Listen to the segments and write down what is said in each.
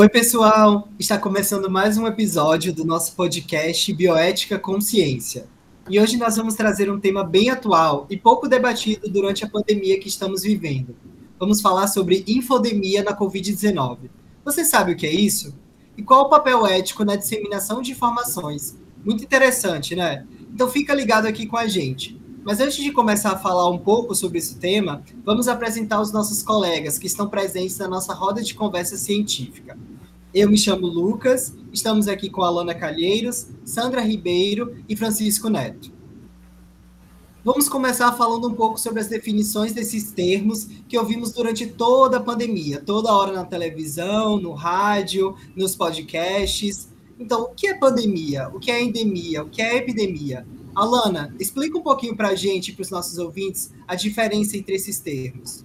Oi, pessoal! Está começando mais um episódio do nosso podcast Bioética com Ciência. E hoje nós vamos trazer um tema bem atual e pouco debatido durante a pandemia que estamos vivendo. Vamos falar sobre infodemia na Covid-19. Você sabe o que é isso? E qual o papel ético na disseminação de informações? Muito interessante, né? Então fica ligado aqui com a gente. Mas antes de começar a falar um pouco sobre esse tema, vamos apresentar os nossos colegas que estão presentes na nossa roda de conversa científica. Eu me chamo Lucas, estamos aqui com a Alana Calheiros, Sandra Ribeiro e Francisco Neto. Vamos começar falando um pouco sobre as definições desses termos que ouvimos durante toda a pandemia, toda hora na televisão, no rádio, nos podcasts. Então, o que é pandemia? O que é endemia? O que é epidemia? Alana, explica um pouquinho para a gente e para os nossos ouvintes a diferença entre esses termos.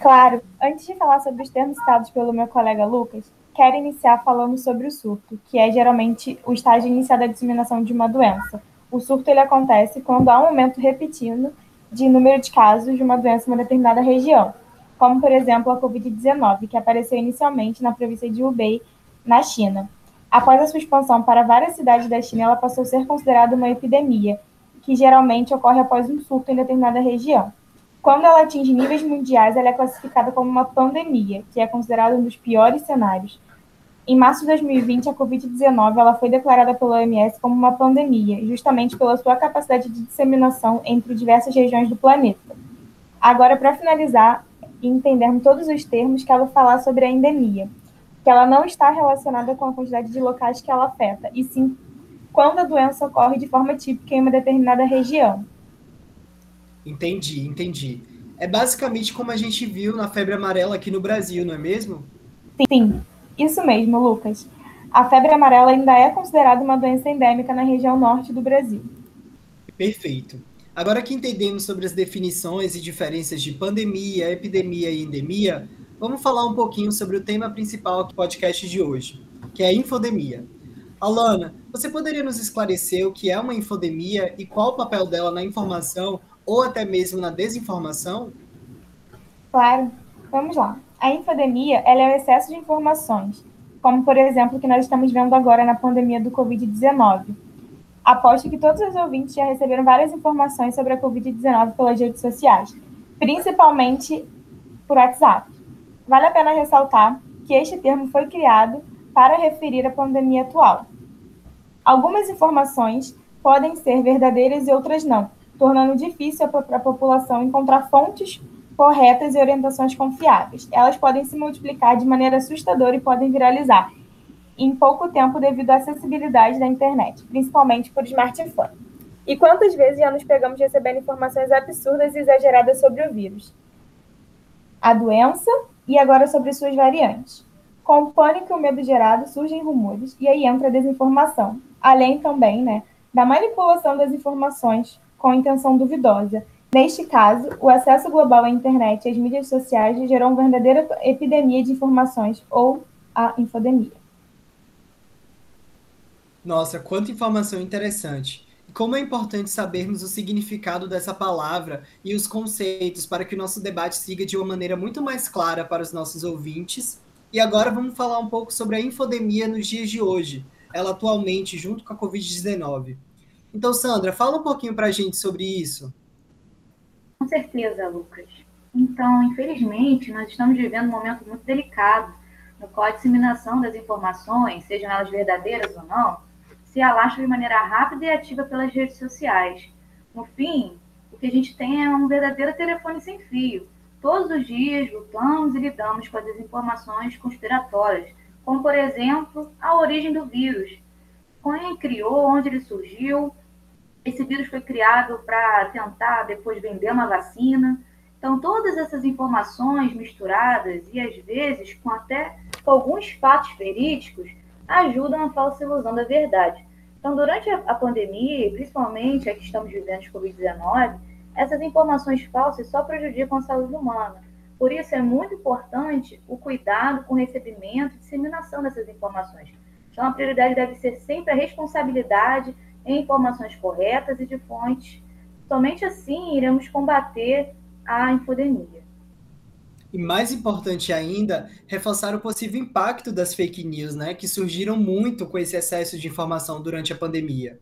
Claro. Antes de falar sobre os termos citados pelo meu colega Lucas, quero iniciar falando sobre o surto, que é geralmente o estágio inicial da disseminação de uma doença. O surto ele acontece quando há um aumento repetido de número de casos de uma doença em uma determinada região, como, por exemplo, a Covid-19, que apareceu inicialmente na província de Hubei, na China. Após a sua expansão para várias cidades da China, ela passou a ser considerada uma epidemia, que geralmente ocorre após um surto em determinada região. Quando ela atinge níveis mundiais, ela é classificada como uma pandemia, que é considerada um dos piores cenários. Em março de 2020, a Covid-19 ela foi declarada pela OMS como uma pandemia, justamente pela sua capacidade de disseminação entre diversas regiões do planeta. Agora, para finalizar e entendermos todos os termos, quero falar sobre a endemia, que ela não está relacionada com a quantidade de locais que ela afeta, e sim quando a doença ocorre de forma típica em uma determinada região. Entendi. É basicamente como a gente viu na febre amarela aqui no Brasil, não é mesmo? Sim, isso mesmo, Lucas. A febre amarela ainda é considerada uma doença endêmica na região norte do Brasil. Perfeito. Agora que entendemos sobre as definições e diferenças de pandemia, epidemia e endemia, vamos falar um pouquinho sobre o tema principal do podcast de hoje, que é a infodemia. Alana, você poderia nos esclarecer o que é uma infodemia e qual o papel dela na informação ou até mesmo na desinformação? Claro, vamos lá. A infodemia ela é o excesso de informações, como por exemplo o que nós estamos vendo agora na pandemia do Covid-19. Aposto que todos os ouvintes já receberam várias informações sobre a Covid-19 pelas redes sociais, principalmente por WhatsApp. Vale a pena ressaltar que este termo foi criado para referir à pandemia atual. Algumas informações podem ser verdadeiras e outras não, tornando difícil para a população encontrar fontes corretas e orientações confiáveis. Elas podem se multiplicar de maneira assustadora e podem viralizar em pouco tempo devido à acessibilidade da internet, principalmente por smartphone. E quantas vezes já nos pegamos recebendo informações absurdas e exageradas sobre o vírus? A doença... E agora sobre suas variantes. Com o pânico e o medo gerado, surgem rumores e aí entra a desinformação. Além também, da manipulação das informações com intenção duvidosa. Neste caso, o acesso global à internet e às mídias sociais gerou uma verdadeira epidemia de informações, ou a infodemia. Nossa, quanta informação interessante! Como é importante sabermos o significado dessa palavra e os conceitos para que o nosso debate siga de uma maneira muito mais clara para os nossos ouvintes. E agora vamos falar um pouco sobre a infodemia nos dias de hoje, ela atualmente junto com a Covid-19. Então, Sandra, fala um pouquinho para a gente sobre isso. Com certeza, Lucas. Então, infelizmente, nós estamos vivendo um momento muito delicado, no qual a disseminação das informações, sejam elas verdadeiras ou não, se alastra de maneira rápida e ativa pelas redes sociais. No fim, o que a gente tem é um verdadeiro telefone sem fio. Todos os dias lutamos e lidamos com as desinformações conspiratórias, como, por exemplo, a origem do vírus. Quem criou, onde ele surgiu, esse vírus foi criado para tentar depois vender uma vacina. Então, todas essas informações misturadas e, às vezes, com até alguns fatos verídicos, ajudam a falsa ilusão da verdade. Então, durante a pandemia, principalmente a que estamos vivendo de Covid-19, essas informações falsas só prejudicam a saúde humana. Por isso, é muito importante o cuidado com o recebimento e disseminação dessas informações. Então, a prioridade deve ser sempre a responsabilidade em informações corretas e de fontes. Somente assim, iremos combater a infodemia. E mais importante ainda, reforçar o possível impacto das fake news, né, que surgiram muito com esse excesso de informação durante a pandemia.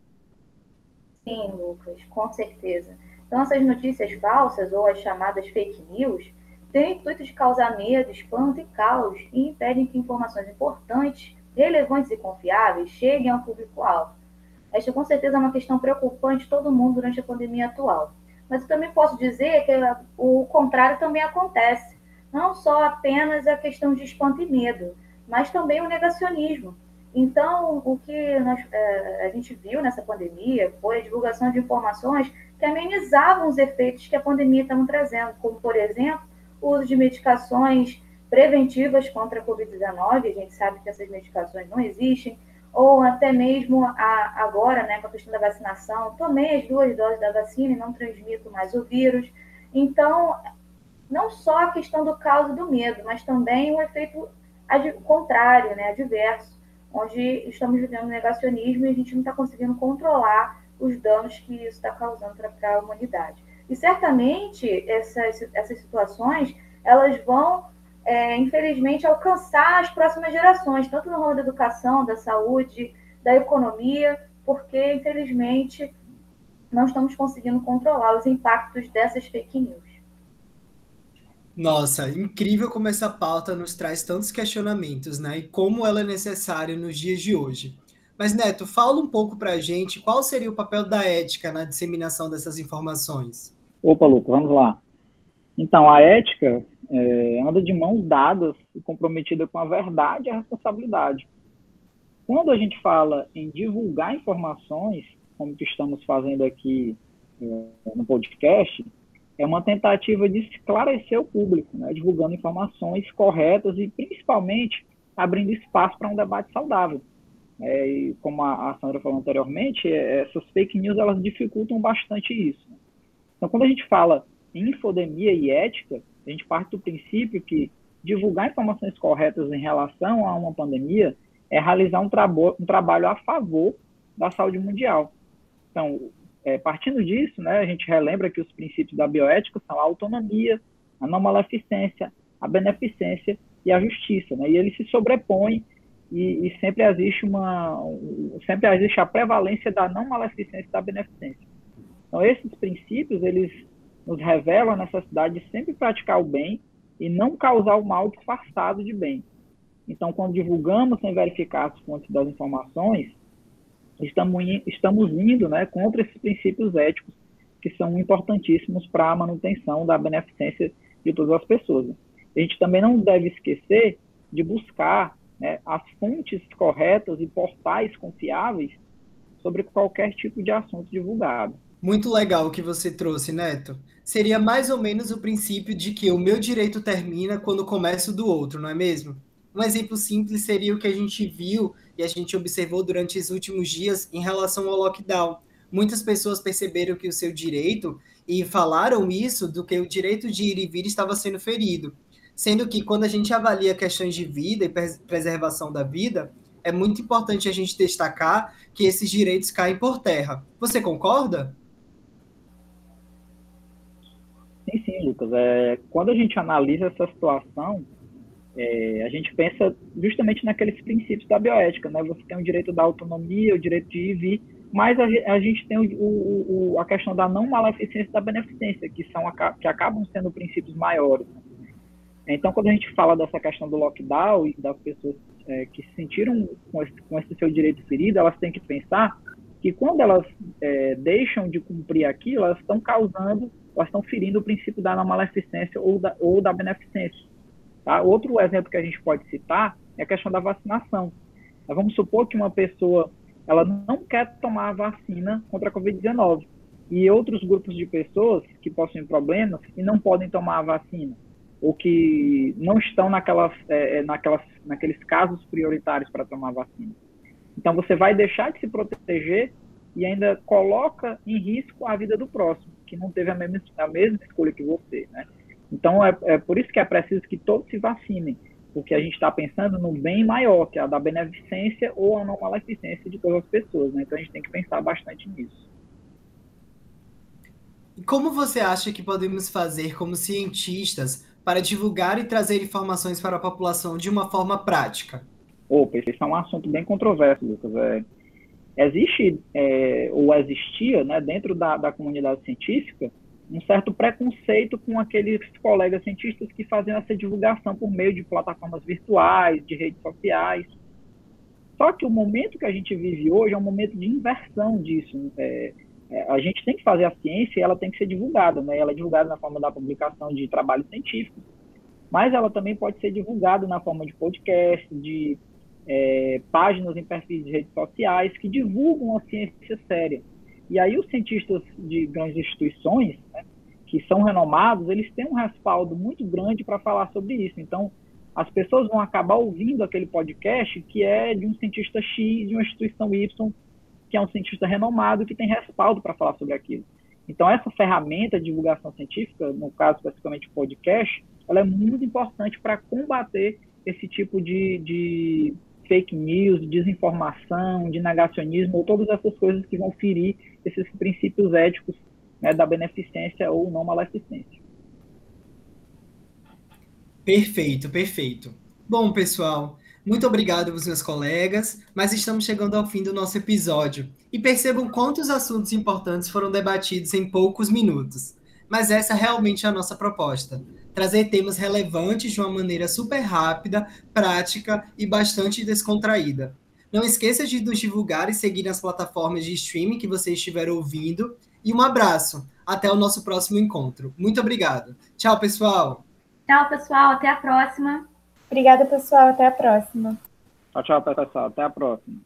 Sim, Lucas, com certeza. Então, essas notícias falsas, ou as chamadas fake news, têm o intuito de causar medo, espanto e caos, e impedem que informações importantes, relevantes e confiáveis cheguem ao público-alvo. Esta, com certeza, é uma questão preocupante de todo mundo durante a pandemia atual. Mas eu também posso dizer que o contrário também acontece. Não só apenas a questão de espanto e medo, mas também o negacionismo. Então, o que a gente viu nessa pandemia foi a divulgação de informações que amenizavam os efeitos que a pandemia estava trazendo, como, por exemplo, o uso de medicações preventivas contra a Covid-19, a gente sabe que essas medicações não existem, ou até mesmo agora, né, com a questão da vacinação, tomei as 2 doses da vacina e não transmito mais o vírus. Então, não só a questão do caos e do medo, mas também o efeito contrário, né, adverso, onde estamos vivendo negacionismo e a gente não está conseguindo controlar os danos que isso está causando para a humanidade. E certamente essas situações, elas vão, infelizmente, alcançar as próximas gerações, tanto no ramo da educação, da saúde, da economia, porque, infelizmente, não estamos conseguindo controlar os impactos dessas fake news. Nossa, incrível como essa pauta nos traz tantos questionamentos, né? E como ela é necessária nos dias de hoje. Mas, Neto, fala um pouco para a gente qual seria o papel da ética na disseminação dessas informações. Opa, Lucas, vamos lá. Então, a ética anda de mãos dadas e comprometida com a verdade e a responsabilidade. Quando a gente fala em divulgar informações, como que estamos fazendo aqui no podcast, é uma tentativa de esclarecer o público, né, divulgando informações corretas e, principalmente, abrindo espaço para um debate saudável. E como a Sandra falou anteriormente, essas fake news elas dificultam bastante isso. Então, quando a gente fala em infodemia e ética, a gente parte do princípio que divulgar informações corretas em relação a uma pandemia é realizar um trabalho a favor da saúde mundial. Então, partindo disso, né, a gente relembra que os princípios da bioética são a autonomia, a não maleficência, a beneficência e a justiça, né, e eles se sobrepõem e sempre existe a prevalência da não maleficência e da beneficência. Então, esses princípios, eles nos revelam a necessidade de sempre praticar o bem e não causar o mal disfarçado de bem. Então, quando divulgamos sem verificar as fontes das informações, estamos indo, né, contra esses princípios éticos que são importantíssimos para a manutenção da beneficência de todas as pessoas. A gente também não deve esquecer de buscar, né, as fontes corretas e portais confiáveis sobre qualquer tipo de assunto divulgado. Muito legal o que você trouxe, Neto. Seria mais ou menos o princípio de que o meu direito termina quando começa o do outro, não é mesmo? Um exemplo simples seria o que a gente viu e a gente observou durante os últimos dias em relação ao lockdown. Muitas pessoas perceberam que o seu direito, e falaram isso, do que o direito de ir e vir estava sendo ferido. Sendo que quando a gente avalia questões de vida e preservação da vida, é muito importante a gente destacar que esses direitos caem por terra. Você concorda? Sim, Lucas. Quando a gente analisa essa situação, a gente pensa justamente naqueles princípios da bioética, né? Você tem o direito da autonomia, o direito de ir e vir, mas a gente tem a questão da não maleficência e da beneficência, que acabam sendo princípios maiores. Então, quando a gente fala dessa questão do lockdown e das pessoas que se sentiram com esse seu direito ferido, elas têm que pensar que quando elas deixam de cumprir aquilo, elas estão ferindo o princípio da não maleficência ou da beneficência. Tá? Outro exemplo que a gente pode citar é a questão da vacinação. Nós vamos supor que uma pessoa ela não quer tomar a vacina contra a Covid-19 e outros grupos de pessoas que possuem problemas e não podem tomar a vacina ou que não estão naqueles casos prioritários para tomar a vacina. Então, você vai deixar de se proteger e ainda coloca em risco a vida do próximo, que não teve a mesma escolha que você, né? Então, é por isso que é preciso que todos se vacinem, porque a gente está pensando no bem maior, que é a da beneficência ou a não maleficência de todas as pessoas, né? Então, a gente tem que pensar bastante nisso. E como você acha que podemos fazer, como cientistas, para divulgar e trazer informações para a população de uma forma prática? Opa, esse é um assunto bem controverso, Lucas. Existia, né, dentro da comunidade científica, um certo preconceito com aqueles colegas cientistas que faziam essa divulgação por meio de plataformas virtuais, de redes sociais. Só que o momento que a gente vive hoje é um momento de inversão disso. A gente tem que fazer a ciência e ela tem que ser divulgada, né? Ela é divulgada na forma da publicação de trabalhos científicos, mas ela também pode ser divulgada na forma de podcast, de páginas em perfis de redes sociais que divulgam a ciência séria. E aí os cientistas de grandes instituições, né, que são renomados, eles têm um respaldo muito grande para falar sobre isso. Então, as pessoas vão acabar ouvindo aquele podcast que é de um cientista X, de uma instituição Y, que é um cientista renomado, que tem respaldo para falar sobre aquilo. Então, essa ferramenta de divulgação científica, no caso, especificamente o podcast, ela é muito importante para combater esse tipo de fake news, de desinformação, de negacionismo, ou todas essas coisas que vão ferir esses princípios éticos, né, da beneficência ou não maleficência. Perfeito, perfeito. Bom, pessoal, muito obrigado aos meus colegas, mas estamos chegando ao fim do nosso episódio. E percebam quantos assuntos importantes foram debatidos em poucos minutos. Mas essa realmente é a nossa proposta. Trazer temas relevantes de uma maneira super rápida, prática e bastante descontraída. Não esqueça de nos divulgar e seguir nas plataformas de streaming que você estiver ouvindo. E um abraço. Até o nosso próximo encontro. Muito obrigado. Tchau, pessoal. Tchau, pessoal. Até a próxima. Obrigada, pessoal. Até a próxima. Tchau, pessoal. Até a próxima.